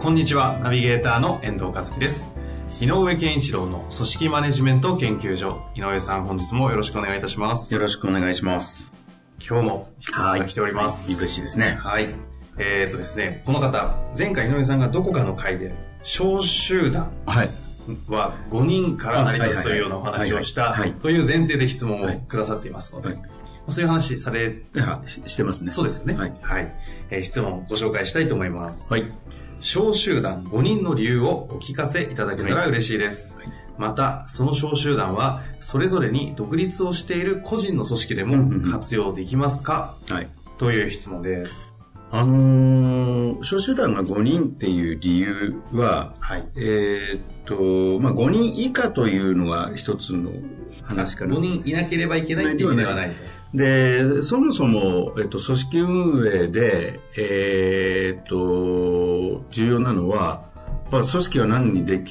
こんにちは、ナビゲーターの遠藤和樹です。井上健一郎の組織マネジメント研究所。井上さん、本日もよろしくお願いいたします。よろしくお願いします。今日も質問が来ております。嬉しいですね。はい。ですね、この方、前回井上さんがどこかの会で小集団は5人から成り立つというようなお話をしたという前提で質問をくださっていますので、そういう話されしてますね。そうですよね。はい、はい。質問をご紹介したいと思います。はい。小集団5人の理由をお聞かせいただけたら嬉しいです。はい。また、その小集団はそれぞれに独立をしている個人の組織でも活用できますか、はい、という質問です。小集団が5人っていう理由は、はい、5人以下というのが一つの話かな。5人いなければいけないというのではない。で、そもそも、組織運営で、重要なのは、組織は何で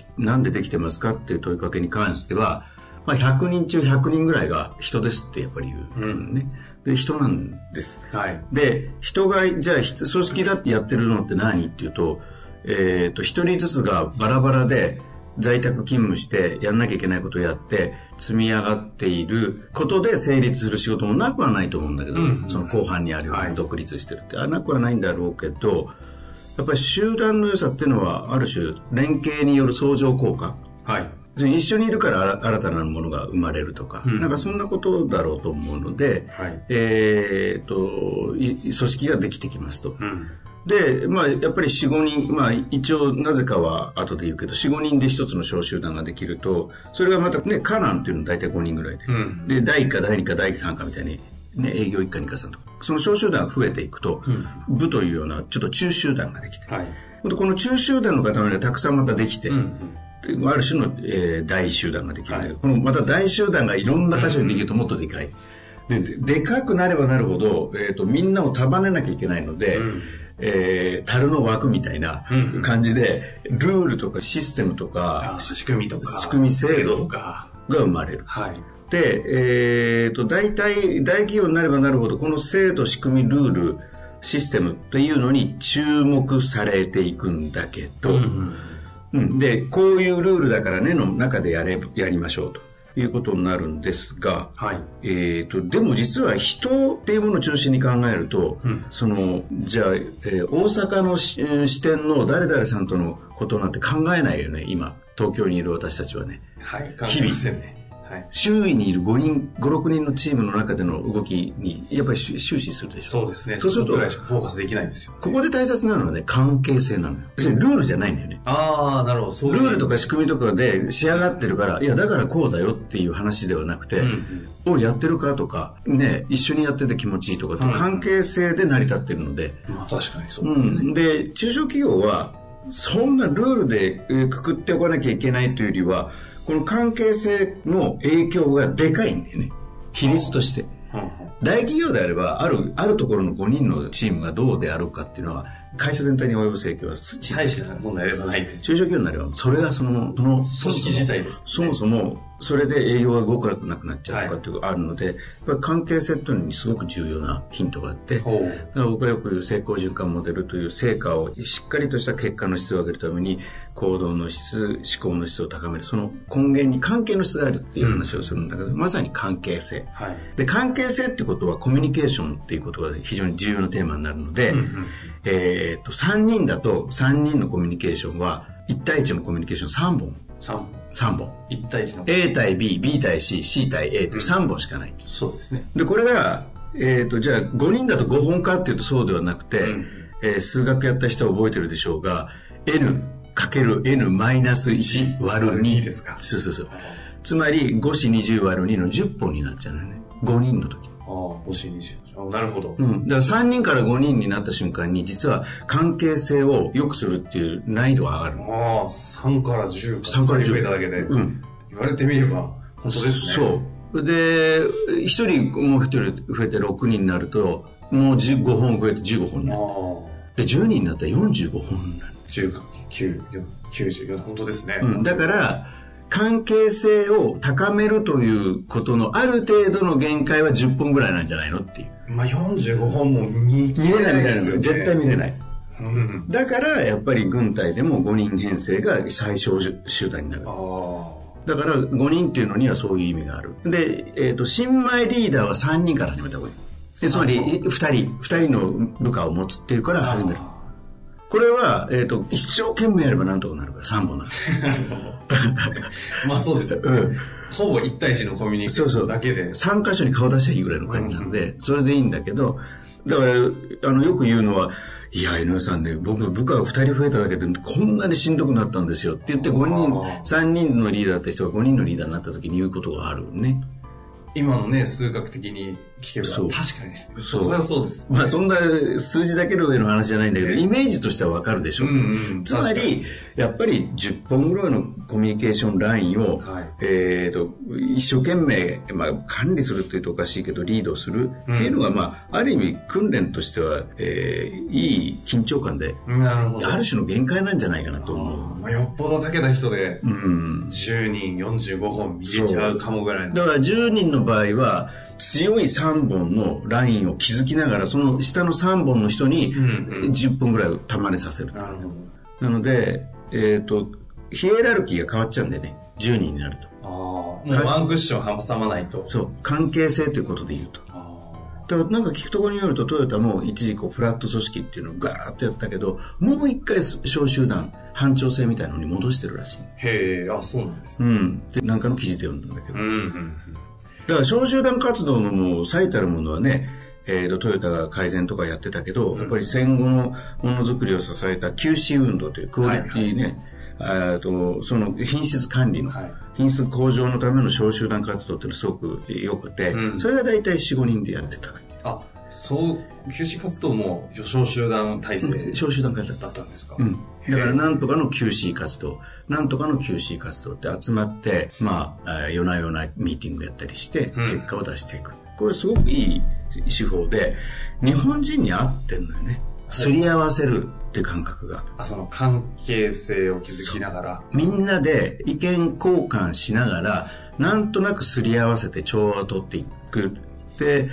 できてますかっていう問いかけに関しては、100人中100人ぐらいが人ですってやっぱり言う、うん、ね。で、人なんです。はい。で、人が、じゃあ、組織だってやってるのって何っていうと、一人ずつがバラバラで在宅勤務してやんなきゃいけないことをやって積み上がっていることで成立する仕事もなくはないと思うんだけど、うん、その後半にあるように独立してるって、はい、なくはないんだろうけど、やっぱり集団の良さっていうのはある種連携による相乗効果。はい。一緒にいるから新たなものが生まれるとか、うん、なんかそんなことだろうと思うので、はい、組織ができてきますと。うん、で、やっぱり4、5人、一応なぜかは後で言うけど、4、5人で一つの小集団ができると、それがまたね、課なんていうのは大体5人ぐらいで、うん、で、第1課、第2課、第3課みたいに、ね、営業1課、2課、3課、その小集団が増えていくと、うん、部というようなちょっと中集団ができて、はい、この中集団の塊がたくさんまたできて、うん、ある種の、大集団ができるんだけど、はい、このまた大集団がいろんな箇所にできるともっとでかい。でかくなればなるほど、みんなを束ねなきゃいけないので、うん、樽の枠みたいな感じで、うん、ルールとかシステムとか、仕組み制度とかが生まれる。はい。で、大体、大企業になればなるほど、この制度、仕組み、ルール、システムっていうのに注目されていくんだけど、うん、で、こういうルールだからねの中でやりましょうということになるんですが、はい、でも実は人っていうものを中心に考えると、うん、じゃあ、大阪の支店の誰々さんとのことなんて考えないよね、今、東京にいる私たちはね。はい、日々ですよね。はい、周囲にいる5、6人のチームの中での動きにやっぱり終始するでしょ。そうですね。そうすると、フォーカスできないんですよ、ね。ここで大切なのはね、関係性なのよ。ルールじゃないんだよね。ああ、なるほど。そういうルールとか仕組みとかで仕上がってるから、いや、だからこうだよっていう話ではなくて、うん、やってるかとか、ね、一緒にやってて気持ちいいとか、うん、関係性で成り立ってるので。まあ、確かにそうですね。うん。で、中小企業は、そんなルールでくくっておかなきゃいけないというよりは、この関係性の影響がでかいんだよね。比率として。大企業であれば、あるところの5人のチームがどうであろうかっていうのは、会社全体に及ぼす影響は小さい。問題ではない。中小企業になれば、それが組織自体です。そもそも、それで営業が動かなくなっちゃうとかっていうのがあるので、やっぱり関係性というのにすごく重要なヒントがあって、だから僕はよく言う成功循環モデルという成果をしっかりとした結果の質を上げるために、行動の質、思考の質を高める、その根源に関係の質があるっていう話をするんだけど、まさに関係性。はい、で、関係性ってことはコミュニケーションっていうことが非常に重要なテーマになるので、3人だと3人のコミュニケーションは、1対1のコミュニケーション3本。3本。1対1の。A 対 B、B 対 C、C 対 A という3本しかない。うん、そうですね。で、これが、じゃあ5人だと5本かっていうとそうではなくて、数学やった人は覚えてるでしょうが、N×N−1÷2 ですか。そうそうそう。つまり、5×4=20÷2 の10本になっちゃうのね。5人の時。星にしましょう。なるほど、うん、だから3人から5人になった瞬間に実は関係性を良くするっていう難易度は上がるの。ああ、3から10か3から10増えただけで、うん、言われてみれば本当ですね。そうで1人もう1人増えて6人になるともう15本増えて15本になる。で10人になったら45本になる。10か9、94、本当ですね、うん、だから関係性を高めるということのある程度の限界は10本ぐらいなんじゃないのっていう。まあ45本も見れないですよね。絶対見れない、うん、だからやっぱり軍隊でも5人編成が最小集団になる。あ、だから5人っていうのにはそういう意味がある。で、新米リーダーは3人から始めた方がいい。でつまり2人の部下を持つっていうから始める。これは、一生懸命やればなんとかなるから3本なる。まあそうです、うん、ほぼ1対1のコミュニケーションだけで3箇所に顔出したらいいぐらいの感じなんで、うん、それでいいんだけど、だからよく言うのは、いや井上さんね、僕部下が2人増えただけでこんなにしんどくなったんですよって言って、3人のリーダーだった人が5人のリーダーになった時に言うことがあるね。今のね、数学的に聞けば確かにですね。それはそうです、ね。まあそんな数字だけの上の話じゃないんだけど、イメージとしては分かるでしょう、うんうん、つまりやっぱり10本ぐらいのコミュニケーションラインを、はい、一生懸命、まあ、管理するというとおかしいけどリードするっていうのが、うん、まあ、ある意味訓練としては、いい緊張感で、うん、なるほど、ある種の限界なんじゃないかなと思う。まあ、よっぽどだけな人で、うん、10人45本見れちゃうかもぐらいの。だから10人の場合は強い3本のラインを築きながら、その下の3本の人に10本ぐらいを束ねさせると、うんうん、なので、ヒエラルキーが変わっちゃうんでね、10人になると。あ、もうワンクッション挟まないと。そう、関係性ということで言うと。だからなんか聞くところによると、トヨタも一時こうフラット組織っていうのをガーッとやったけど、もう一回小集団班長制みたいなのに戻してるらしい。へえ、あ、そうなんですね、うん、でなんかの記事で読んだんだけど、うんうんうん、だから小集団活動のもう最たるものはね、トヨタが改善とかやってたけど、やっぱり戦後のものづくりを支えた QC 運動というクオリティね、その品質管理の、はい、品質向上のための小集団活動っていうのはすごく良くて、うん、それが大体 4,5 人でやってた感じ。あ、そう、 QC 活動も小集団体制、小集団活動だったんですか、うん、だからなんとかの QC 活動、なんとかの QC 活動って集まって、まあ、夜な夜なミーティングやったりして結果を出していく、うん、これすごくいい手法で日本人に合ってるのよね。すり合わせるっていう感覚が、あ、その関係性を築きながらみんなで意見交換しながらなんとなくすり合わせて調和を取っていく。で、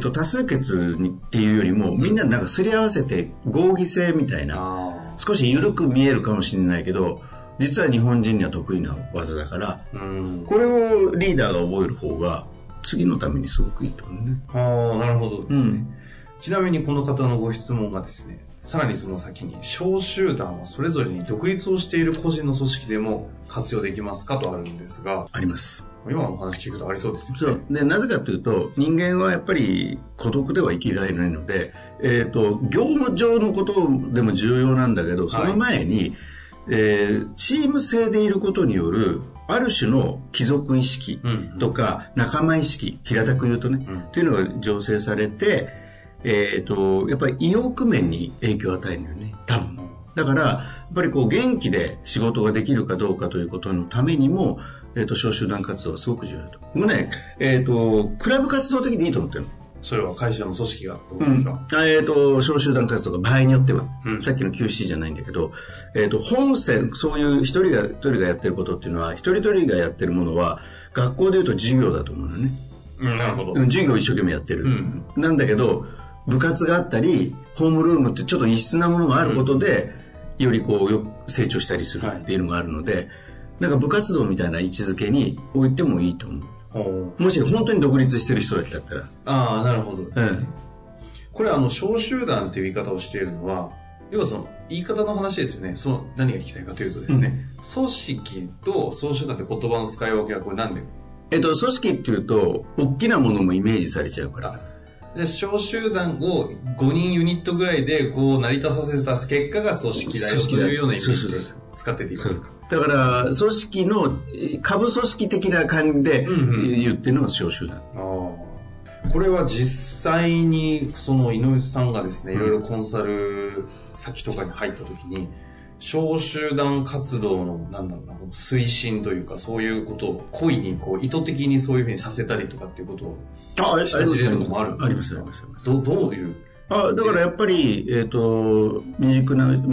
多数決っていうよりもみんななんかすり合わせて合議制みたいな、少し緩く見えるかもしれないけど実は日本人には得意な技だから、うん、これをリーダーが覚える方が次のためにすごくいいと思うね。ああ、なるほどですね、うん、ちなみにこの方のご質問がですね、さらにその先に小集団はそれぞれに独立をしている個人の組織でも活用できますかとあるんですが。あります。今のお話聞くとありそうですよね。そうで、なぜかというと人間はやっぱり孤独では生きられないので、業務上のことでも重要なんだけど、その前に、はい、チーム制でいることによるある種の帰属意識とか仲間意識、平たく言うとね、っていうのが醸成されて、やっぱり意欲面に影響を与えるのよね、多分。だからやっぱりこう元気で仕事ができるかどうかということのためにも、小集団活動はすごく重要だと。僕ね、クラブ活動的でいいと思ってるの。それは会社の組織がどうですか、うん、小集団活動が場合によっては、うん、さっきの QC じゃないんだけど、本線、そういう一人がやってることっていうのは、一人一人がやってるものは学校でいうと授業だと思うのね、うん、なるほど。授業を一生懸命やってる、うん、なんだけど部活があったりホームルームってちょっと異質なものがあることで、うん、よりこうよく成長したりするっていうのがあるので、はい、なんか部活動みたいな位置づけに置いてもいいと思う。もし本当に独立してる人だったら。ああ、なるほど、うん、これ小集団という言い方をしているのは、要はその言い方の話ですよね。その何が聞きたいかというとですね、うん、組織と小集団って言葉の使い分けはこれ何で、組織っていうと大きなものもイメージされちゃうから、で小集団を5人ユニットぐらいでこう成り立たせた結果が組織だよというようなイメージで使ってていいですか。だから組織の下部組織的な感じで言ってるのが小集団、うんうん、あこれは実際にその井上さんがですね、いろいろコンサル先とかに入った時に小集団活動のなんだろうな、推進というかそういうことを故意にこう意図的にそういうふうにさせたりとかっていうことをした事例とかもあるんですか？ありますあります。どういう、だからやっぱり、未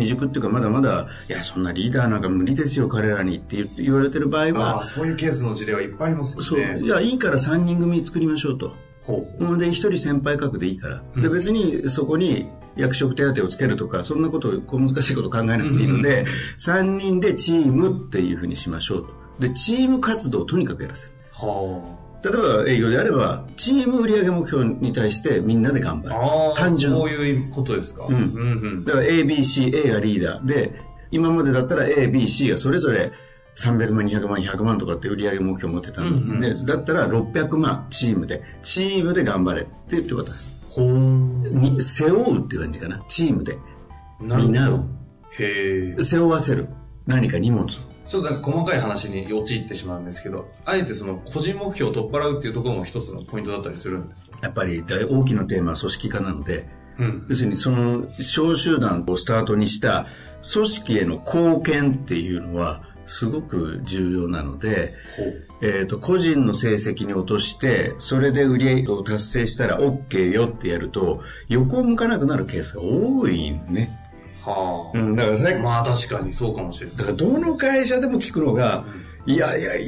熟っていうかまだまだ、いや、そんなリーダーなんか無理ですよ、彼らにって言われてる場合は。そういうケースの事例はいっぱいありますよね。そう。いや、いいから3人組作りましょうと。で、1人先輩格でいいから。で、別にそこに役職手当をつけるとか、そんなこと、難しいこと考えなくていいので、3人でチームっていうふうにしましょうと。で、チーム活動をとにかくやらせる。例えば営業であればチーム売上目標に対してみんなで頑張る。単純そういうことですか。うんうん、だから ABCA がリーダーで、今までだったら ABC がそれぞれ300万200万100万とかって売上目標を持ってたんで、だったら600万チームで頑張れっていうことです。背負うって感じかな。チームで担う。へえ。背負わせる何か荷物。ちょっとなんか細かい話に陥ってしまうんですけど、あえてその個人目標を取っ払うっていうところも一つのポイントだったりするんですか？やっぱり大きなテーマは組織化なので、要するにその小集団をスタートにした組織への貢献っていうのはすごく重要なので、個人の成績に落としてそれで売り上げを達成したら OK よってやると横を向かなくなるケースが多いね。だからね、まあ確かにそうかもしれない。だからどの会社でも聞くのが、いや営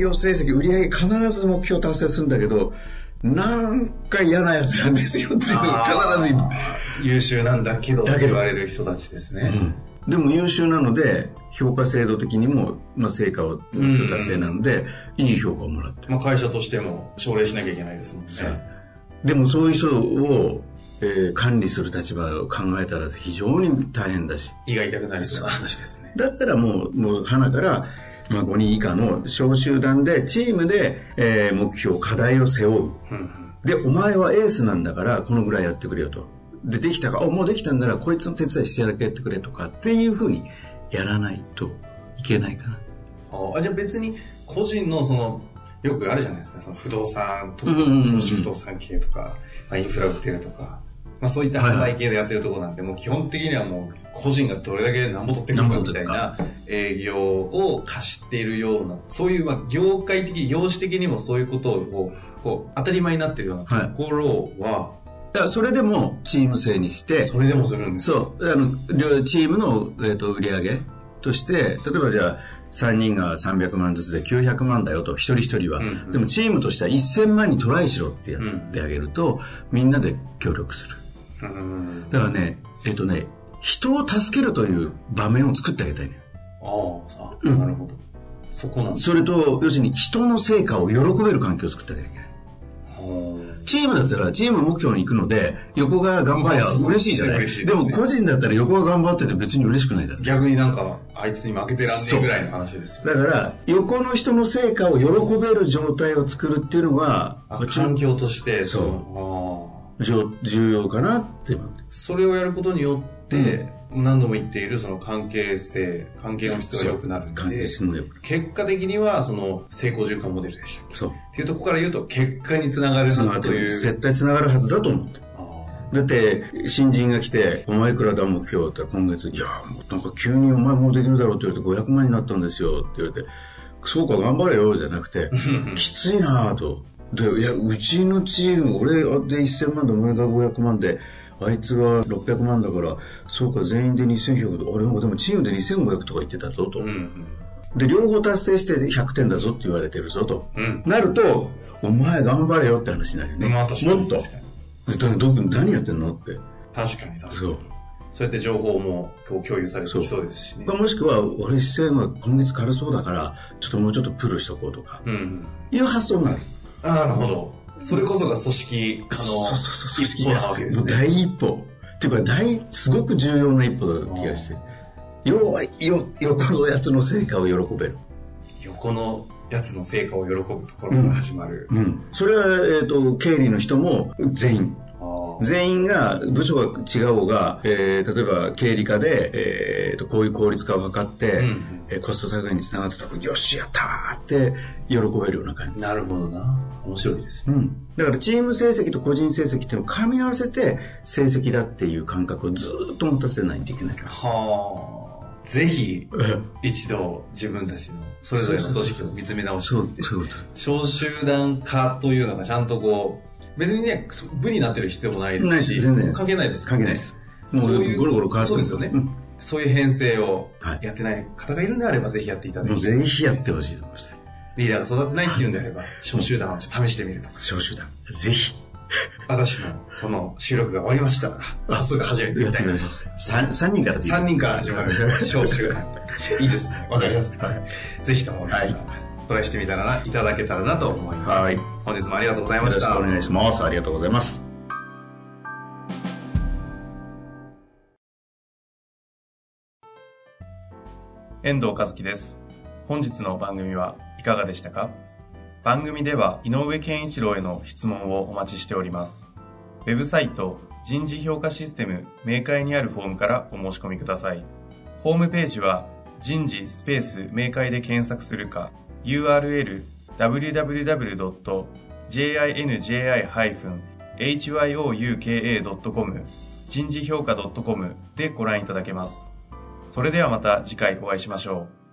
業成績売り上げ必ず目標達成するんだけど、なんか嫌なやつなんですよっていうのが必ず優秀なんだけどって言われる人たちですね。でも優秀なので評価制度的にも、成果を達成なので、いい評価をもらって、会社としても奨励しなきゃいけないですもんね。でもそういう人を管理する立場を考えたら非常に大変だし、胃が痛くなりそうな話ですね。だったらもう花から、5人以下の小集団でチームで、目標課題を背負う、でお前はエースなんだからこのぐらいやってくれよと。でできたか、もうできたんならこいつの手伝いしてやってくれとかっていうふうにやらないといけないかな。じゃあ別に個人のそのよくあるじゃないですか、その不動産とか投資不動産系とか、インフラ売ってるとか、そういった販売系でやってるところなんて、もう基本的にはもう個人がどれだけ何も取ってくるかみたいな営業を貸しているような、そういう業界的業種的にもそういうことをこう当たり前になってるようなところは、だからそれでもチーム制にして、それでもするんです。チームの、売り上げとして、例えばじゃあ3人が300万ずつで900万だよと、一人一人は、でもチームとしては1000万にトライしろってやってあげると、みんなで協力する。だからね、人を助けるという場面を作ってあげたいね。なるほど。そこなんです。それと要するに人の成果を喜べる環境を作ってあげなきゃいけない。チームだったらチーム目標に行くので、横が頑張れば嬉しいじゃないですか。でも個人だったら横が頑張ってて別に嬉しくないだろう。逆になんかあいつに負けてらんねえぐらいの話ですよ。だから横の人の成果を喜べる状態を作るっていうのが環境として重要かなって。それをやることによって何度も言っているその関係の質が良くなるんで、結果的にはその成功循環モデルでしたっけっていうところから言うと、結果につながるはずという、絶対つながるはずだと思って。だって新人が来て「お前いくらだ目標」って今月「いやなんか急にお前もうできるだろう」って言われて「500万になったんですよ」って言われて「そうか頑張れよ」じゃなくて「きついな」と。で「いやうちのチーム俺で1000万でお前が500万で」あいつは600万だからそうか全員で2100と、俺もでもチームで2500とか言ってたぞと、で両方達成して100点だぞって言われてるぞと、なるとお前頑張れよって話になるよね。もっと何やってんのって。確かにそうやって情報も共有されてきそうですしね。もしくは俺1000は今月軽そうだからちょっともうちょっとプルしとこうとかいう発想になる。なるほど。それこそが組織化の一歩なわけですね。第一歩っていうかすごく重要な一歩だ気がして、横のやつの成果を喜べる。横のやつの成果を喜ぶところから始まる。それは経理の人も全員。全員が部署が違おうが、例えば経理課で、こういう効率化を図って、コスト削減につながったと、よしやったーって喜べるような感じ。なるほどな、面白いですね、うん、だからチーム成績と個人成績っていうのを噛み合わせて成績だっていう感覚をずっと持たせないといけないから。はあ、ぜひ一度自分たちのそれぞれの組織を見つめ直して小集団化というのがちゃんとこう別にね部になってる必要もないですし、全然関係ないです、ね、関係ないです。もうゴロゴロ変わってる、そうですよね、うん、そういう編成をやってない方がいるんであればぜひやっていただきたい、ぜひやってほしいと思います。リーダーが育てないっていうんであれば小集団をちょっと試してみるとか、小集団ぜひ私もこの収録が終わりましたから早速始めてみたいな。3人から始まる招集がいいですね、わかりやすくて、はい、ぜひともトライしてみたらいただけたらなと思います、はい、本日もありがとうございました。よろしくお願いします。ありがとうございます。遠藤和樹です。本日の番組はいかがでしたか？番組では井上健一郎への質問をお待ちしております。ウェブサイト人事評価システム明快にあるフォームからお申し込みください。ホームページは人事・明快で検索するか URL www.jinji-hyouka.com 人事評価.com でご覧いただけます。それではまた次回お会いしましょう。